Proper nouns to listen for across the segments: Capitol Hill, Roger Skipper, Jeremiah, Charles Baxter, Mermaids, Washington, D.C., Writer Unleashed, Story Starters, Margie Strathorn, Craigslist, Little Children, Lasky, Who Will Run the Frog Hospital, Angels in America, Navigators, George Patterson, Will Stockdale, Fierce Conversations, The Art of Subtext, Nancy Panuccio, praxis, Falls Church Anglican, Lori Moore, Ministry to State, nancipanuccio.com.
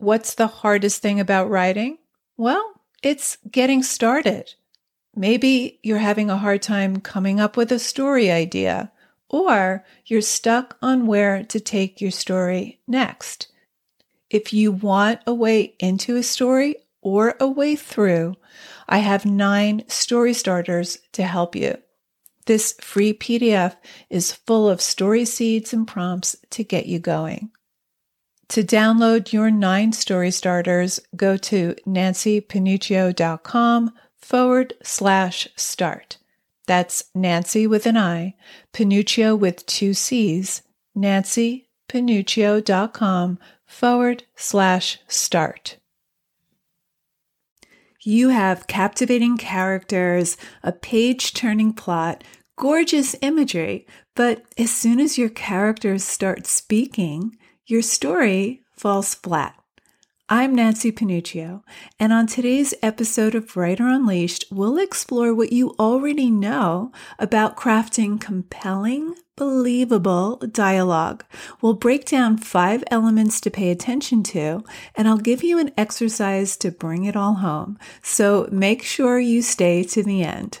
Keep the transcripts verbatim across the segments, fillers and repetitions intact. what's the hardest thing about writing? Well, it's getting started. Maybe you're having a hard time coming up with a story idea, or you're stuck on where to take your story next. If you want a way into a story or a way through, I have nine story starters to help you. This free P D F is full of story seeds and prompts to get you going. To download your nine story starters, go to nancy panuccio dot com forward slash start. That's Nancy with an I, Panuccio with two C's, nancy panuccio dot com forward slash start. You have captivating characters, a page-turning plot, gorgeous imagery, but as soon as your characters start speaking, your story falls flat. I'm Nancy Panuccio, and on today's episode of Writer Unleashed, we'll explore what you already know about crafting compelling, believable dialogue. We'll break down five elements to pay attention to, and I'll give you an exercise to bring it all home. So make sure you stay to the end.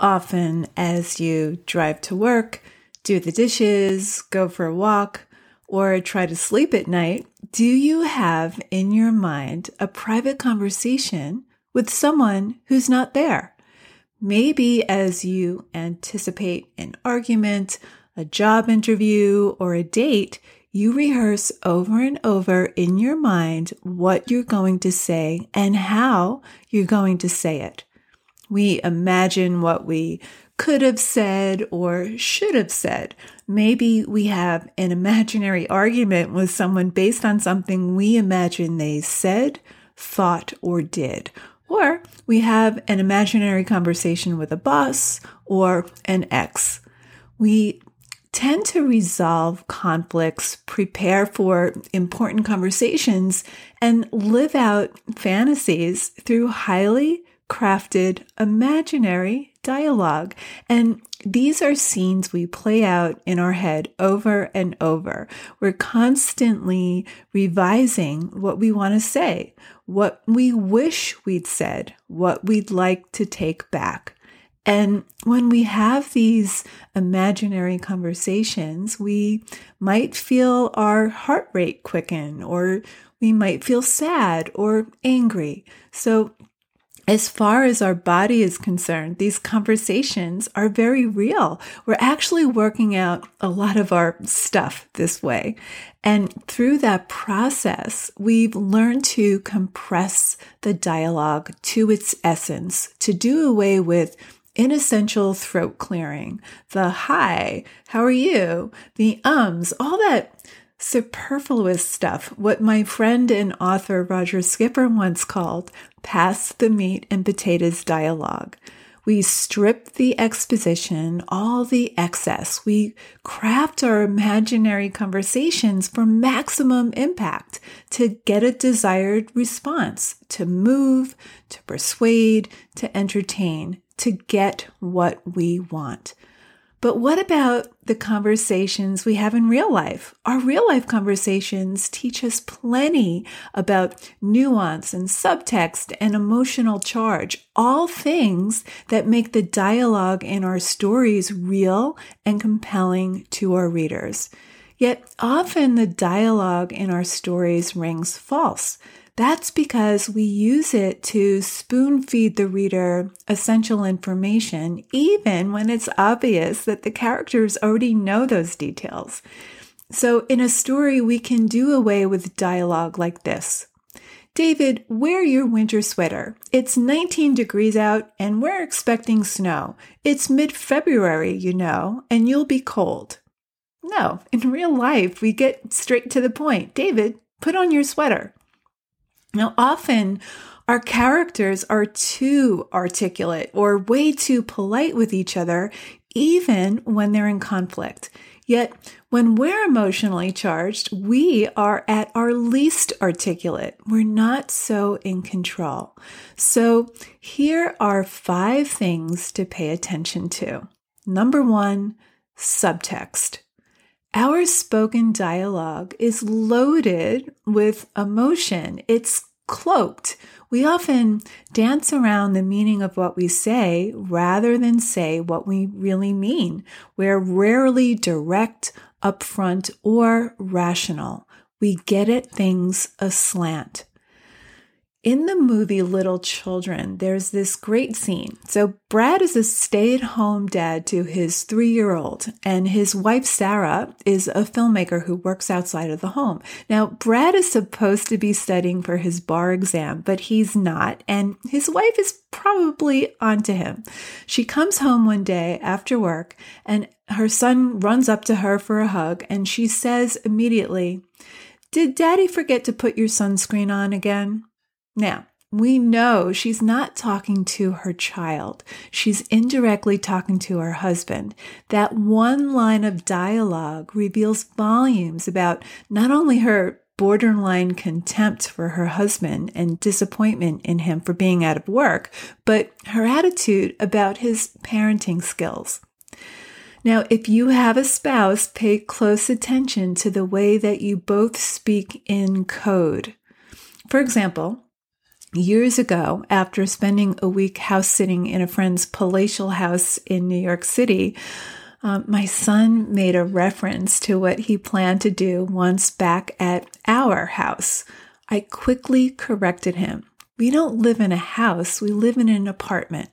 Often as you drive to work, do the dishes, go for a walk, or try to sleep at night, do you have in your mind a private conversation with someone who's not there? Maybe as you anticipate an argument, a job interview, or a date, you rehearse over and over in your mind what you're going to say and how you're going to say it. We imagine what we could have said or should have said. Maybe we have an imaginary argument with someone based on something we imagine they said, thought, or did. Or we have an imaginary conversation with a boss or an ex. We tend to resolve conflicts, prepare for important conversations, and live out fantasies through highly crafted imaginary dialogue. And these are scenes we play out in our head over and over. We're constantly revising what we want to say, what we wish we'd said, what we'd like to take back. And when we have these imaginary conversations, we might feel our heart rate quicken, or we might feel sad or angry. So as far as our body is concerned, these conversations are very real. We're actually working out a lot of our stuff this way. And through that process, we've learned to compress the dialogue to its essence, to do away with inessential throat clearing, the hi, how are you, the ums, all that superfluous stuff, what my friend and author Roger Skipper once called past the meat and potatoes dialogue. We strip the exposition, all the excess. We craft our imaginary conversations for maximum impact, to get a desired response, to move, to persuade, to entertain, to get what we want. But what about the conversations we have in real life? Our real life conversations teach us plenty about nuance and subtext and emotional charge, all things that make the dialogue in our stories real and compelling to our readers. Yet often the dialogue in our stories rings false. That's because we use it to spoon feed the reader essential information, even when it's obvious that the characters already know those details. So in a story, we can do away with dialogue like this. David, wear your winter sweater. It's nineteen degrees out and we're expecting snow. It's mid-February, you know, and you'll be cold. No, in real life, we get straight to the point. David, put on your sweater. Now, often our characters are too articulate or way too polite with each other, even when they're in conflict. Yet, when we're emotionally charged, we are at our least articulate. We're not so in control. So here are five things to pay attention to. Number one, subtext. Our spoken dialogue is loaded with emotion. It's cloaked. We often dance around the meaning of what we say rather than say what we really mean. We're rarely direct, upfront, or rational. We get at things aslant. In the movie Little Children, there's this great scene. So Brad is a stay-at-home dad to his three-year-old, and his wife, Sarah, is a filmmaker who works outside of the home. Now, Brad is supposed to be studying for his bar exam, but he's not, and his wife is probably onto him. She comes home one day after work, and her son runs up to her for a hug, and she says immediately, "Did Daddy forget to put your sunscreen on again?" Now, we know she's not talking to her child. She's indirectly talking to her husband. That one line of dialogue reveals volumes about not only her borderline contempt for her husband and disappointment in him for being out of work, but her attitude about his parenting skills. Now, if you have a spouse, pay close attention to the way that you both speak in code. For example, years ago, after spending a week house-sitting in a friend's palatial house in New York City, um, my son made a reference to what he planned to do once back at our house. I quickly corrected him. We don't live in a house, we live in an apartment.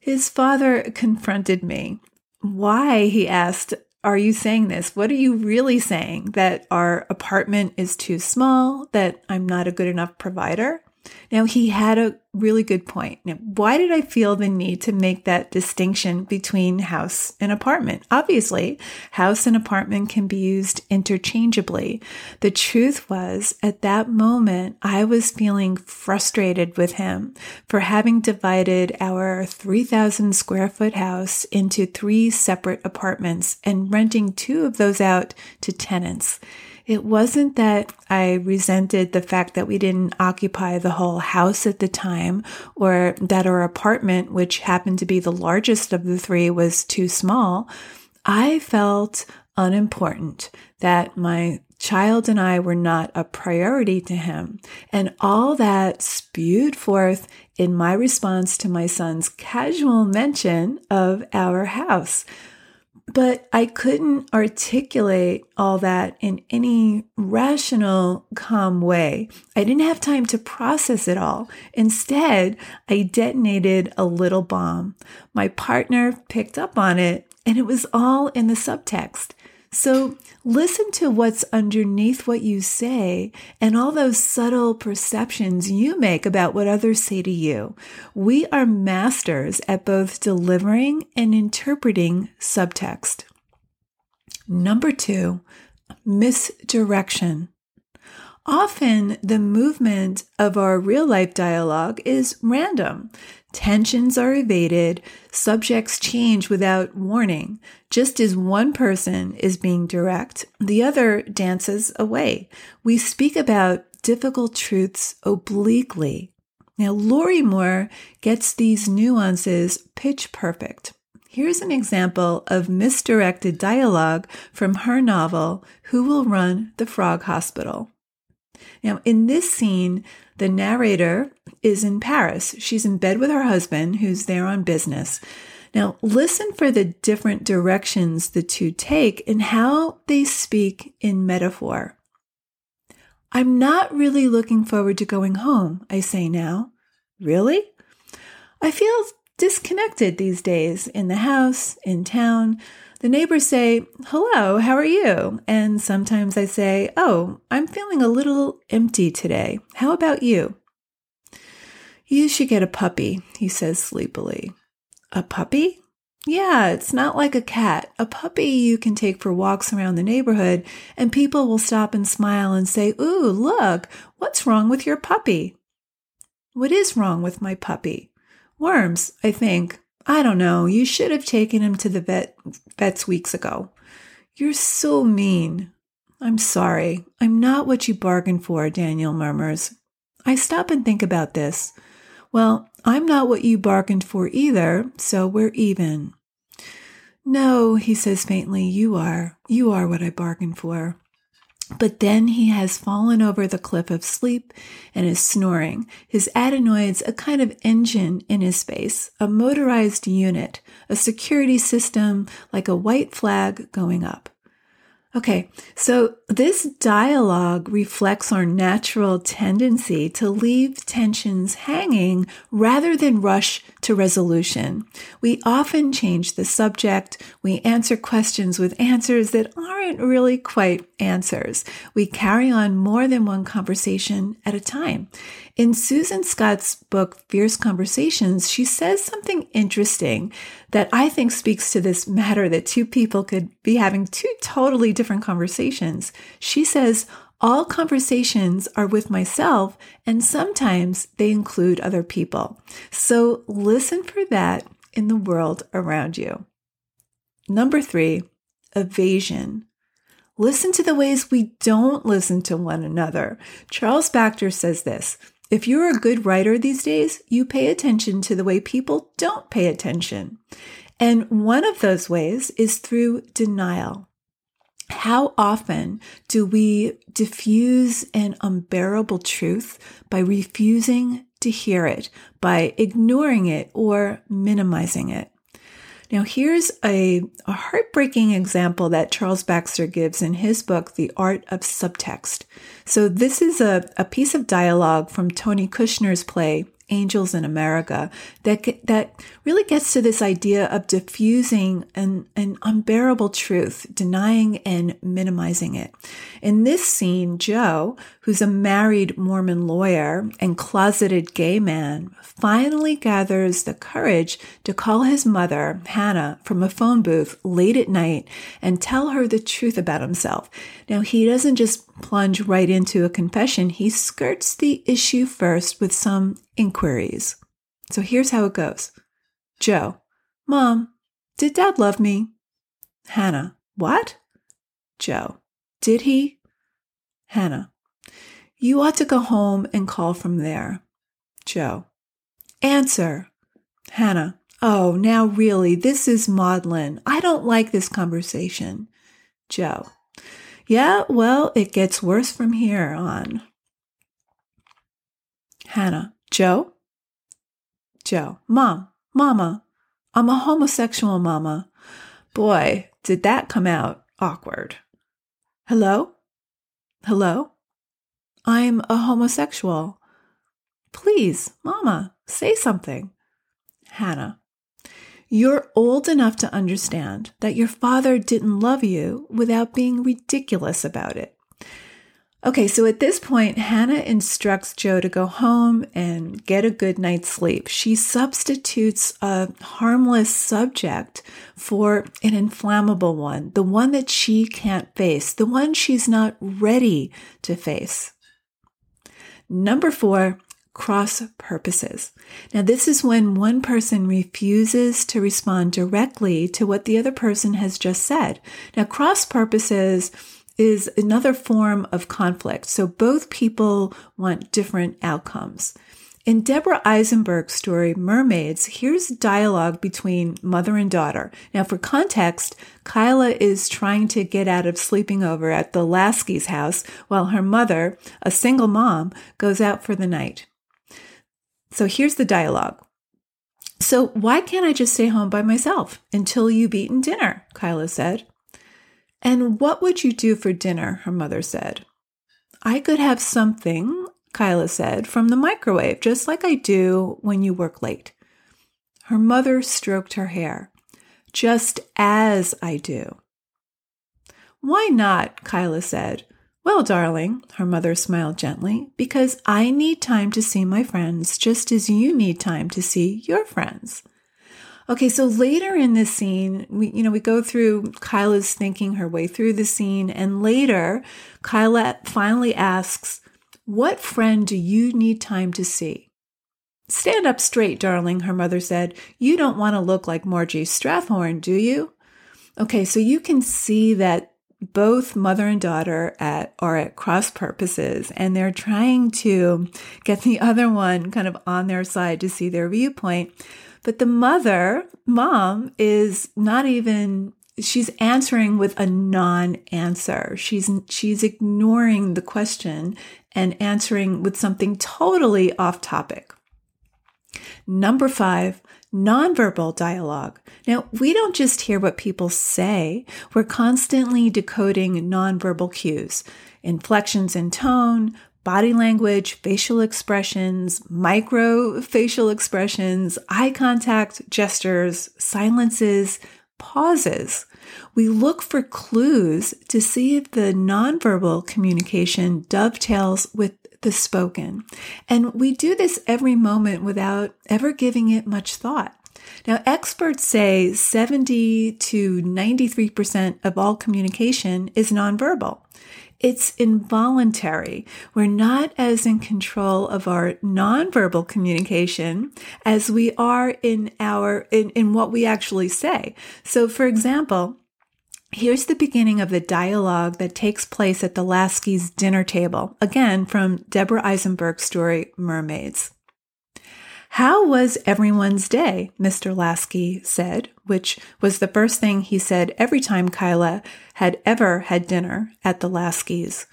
His father confronted me. Why, he asked, are you saying this? What are you really saying? That our apartment is too small? That I'm not a good enough provider? Now, he had a really good point. Now, why did I feel the need to make that distinction between house and apartment? Obviously, house and apartment can be used interchangeably. The truth was, at that moment, I was feeling frustrated with him for having divided our three thousand square foot house into three separate apartments and renting two of those out to tenants. It wasn't that I resented the fact that we didn't occupy the whole house at the time, or that our apartment, which happened to be the largest of the three, was too small. I felt unimportant, that my child and I were not a priority to him. And all that spewed forth in my response to my son's casual mention of our house. But I couldn't articulate all that in any rational, calm way. I didn't have time to process it all. Instead, I detonated a little bomb. My partner picked up on it, and it was all in the subtext. So listen to what's underneath what you say and all those subtle perceptions you make about what others say to you. We are masters at both delivering and interpreting subtext. Number two, misdirection. Often the movement of our real-life dialogue is random. Tensions are evaded, subjects change without warning. Just as one person is being direct, the other dances away. We speak about difficult truths obliquely. Now, Lori Moore gets these nuances pitch perfect. Here's an example of misdirected dialogue from her novel, Who Will Run the Frog Hospital? Now, in this scene, the narrator is in Paris. She's in bed with her husband, who's there on business. Now, listen for the different directions the two take and how they speak in metaphor. "I'm not really looking forward to going home," I say now. "Really?" "I feel disconnected these days in the house, in town. The neighbors say, hello, how are you? And sometimes I say, oh, I'm feeling a little empty today. How about you? You should get a puppy, he says sleepily. A puppy? Yeah, it's not like a cat. A puppy you can take for walks around the neighborhood, and people will stop and smile and say, ooh, look, what's wrong with your puppy? What is wrong with my puppy? Worms, I think. I don't know. You should have taken him to the vet vets weeks ago. You're so mean. I'm sorry. I'm not what you bargained for, Daniel murmurs. I stop and think about this. Well, I'm not what you bargained for either, so we're even. No, he says faintly, you are. You are what I bargained for. But then he has fallen over the cliff of sleep and is snoring, his adenoids a kind of engine in his space, a motorized unit, a security system like a white flag going up. Okay, so this dialogue reflects our natural tendency to leave tensions hanging rather than rush to resolution. We often change the subject. We answer questions with answers that aren't really quite answers. We carry on more than one conversation at a time. In Susan Scott's book, Fierce Conversations, she says something interesting that I think speaks to this matter that two people could be having two totally different conversations. She says, all conversations are with myself, and sometimes they include other people. So listen for that in the world around you. Number three, evasion. Listen to the ways we don't listen to one another. Charles Baxter says this. If you're a good writer these days, you pay attention to the way people don't pay attention. And one of those ways is through denial. How often do we diffuse an unbearable truth by refusing to hear it, by ignoring it or minimizing it? Now, here's a, a heartbreaking example that Charles Baxter gives in his book, The Art of Subtext. So this is a, a piece of dialogue from Tony Kushner's play, Angels in America, that that really gets to this idea of diffusing an, an unbearable truth, denying and minimizing it. In this scene, Joe, who's a married Mormon lawyer and closeted gay man, finally gathers the courage to call his mother, Hannah, from a phone booth late at night and tell her the truth about himself. Now, he doesn't just plunge right into a confession. He skirts the issue first with some inquiries. So here's how it goes. Joe, Mom, did Dad love me? Hannah, what? Joe, did he? Hannah, you ought to go home and call from there. Joe, answer. Hannah, oh, now really, this is maudlin. I don't like this conversation. Joe, yeah, well, it gets worse from here on. Hannah, Joe? Joe, Mom, Mama, I'm a homosexual, Mama. Boy, did that come out awkward. Hello? Hello? I'm a homosexual. Please, Mama, say something. Hannah, you're old enough to understand that your father didn't love you without being ridiculous about it. Okay, so at this point, Hannah instructs Joe to go home and get a good night's sleep. She substitutes a harmless subject for an inflammable one, the one that she can't face, the one she's not ready to face. Number four, cross purposes. Now, this is when one person refuses to respond directly to what the other person has just said. Now, cross purposes is another form of conflict. So both people want different outcomes. In Deborah Eisenberg's story, Mermaids, here's dialogue between mother and daughter. Now, for context, Kyla is trying to get out of sleeping over at the Lasky's house while her mother, a single mom, goes out for the night. So here's the dialogue. So why can't I just stay home by myself until you've eaten dinner? Kyla said. And what would you do for dinner? Her mother said. I could have something, Kyla said, from the microwave, just like I do when you work late. Her mother stroked her hair, just as I do. Why not? Kyla said. Well, darling, her mother smiled gently, because I need time to see my friends just as you need time to see your friends. Okay, so later in this scene, we, you know, we go through, Kyla's thinking her way through the scene, and later, Kyla finally asks, what friend do you need time to see? Stand up straight, darling, her mother said. You don't want to look like Margie Strathorn, do you? Okay, so you can see that both mother and daughter at, are at cross purposes, and they're trying to get the other one kind of on their side to see their viewpoint. But the mother, mom, is not even, she's answering with a non-answer. She's she's ignoring the question and answering with something totally off topic. Number five, nonverbal dialogue. Now, we don't just hear what people say. We're constantly decoding nonverbal cues, inflections in tone, body language, facial expressions, micro facial expressions, eye contact, gestures, silences, pauses. We look for clues to see if the nonverbal communication dovetails with the spoken. And we do this every moment without ever giving it much thought. Now, experts say seventy to ninety-three percent of all communication is nonverbal. It's involuntary. We're not as in control of our nonverbal communication as we are in our in, in what we actually say. So, for example, here's the beginning of the dialogue that takes place at the Lasky's dinner table, again from Deborah Eisenberg's story, Mermaids. How was everyone's day? Mister Lasky said, which was the first thing he said every time Kyla had ever had dinner at the Laskys.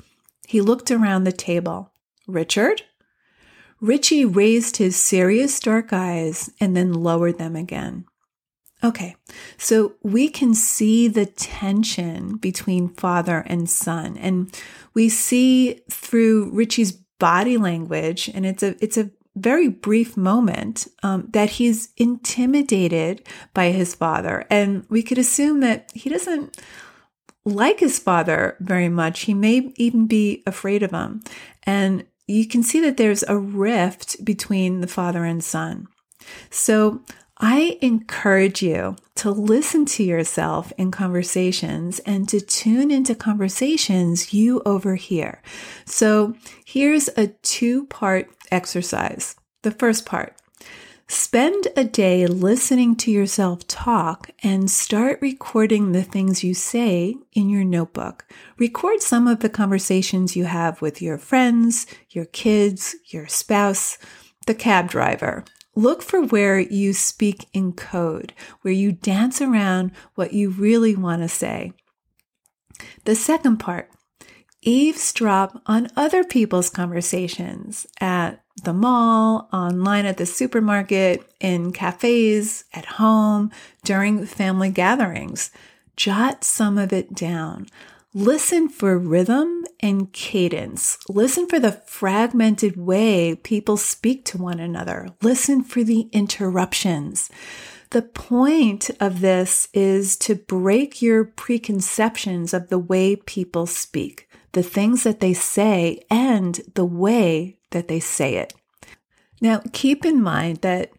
He looked around the table. Richard? Richie raised his serious dark eyes and then lowered them again. Okay, so we can see the tension between father and son, and we see through Richie's body language, and it's a it's a very brief moment um, that he's intimidated by his father. And we could assume that he doesn't like his father very much. He may even be afraid of him. And you can see that there's a rift between the father and son. So I encourage you to listen to yourself in conversations and to tune into conversations you overhear. So here's a two-part exercise. The first part, spend a day listening to yourself talk and start recording the things you say in your notebook. Record some of the conversations you have with your friends, your kids, your spouse, the cab driver. Look for where you speak in code, where you dance around what you really want to say. The second part, eavesdrop on other people's conversations at the mall, online at the supermarket, in cafes, at home, during family gatherings. Jot some of it down. Listen for rhythm and cadence. Listen for the fragmented way people speak to one another. Listen for the interruptions. The point of this is to break your preconceptions of the way people speak, the things that they say, and the way that they say it. Now, keep in mind that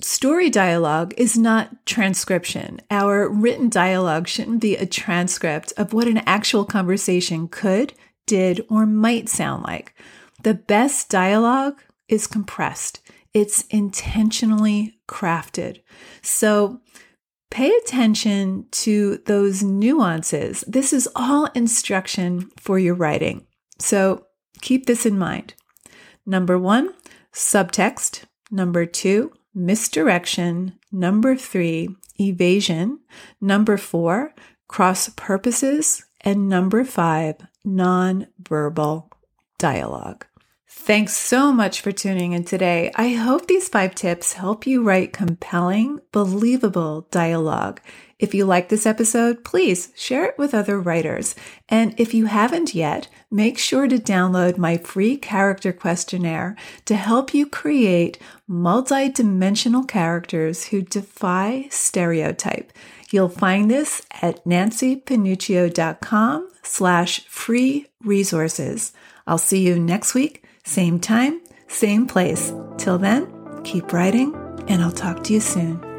story dialogue is not transcription. Our written dialogue shouldn't be a transcript of what an actual conversation could, did, or might sound like. The best dialogue is compressed. It's intentionally crafted. So pay attention to those nuances. This is all instruction for your writing. So keep this in mind. Number one, subtext. Number two, misdirection. Number three, evasion. Number four, cross purposes. And number five, nonverbal dialogue. Thanks so much for tuning in today. I hope these five tips help you write compelling, believable dialogue. If you like this episode, please share it with other writers. And if you haven't yet, make sure to download my free character questionnaire to help you create multi-dimensional characters who defy stereotype. You'll find this at nancipanuccio.com slash free resources. I'll see you next week, same time, same place. Till then, keep writing, and I'll talk to you soon.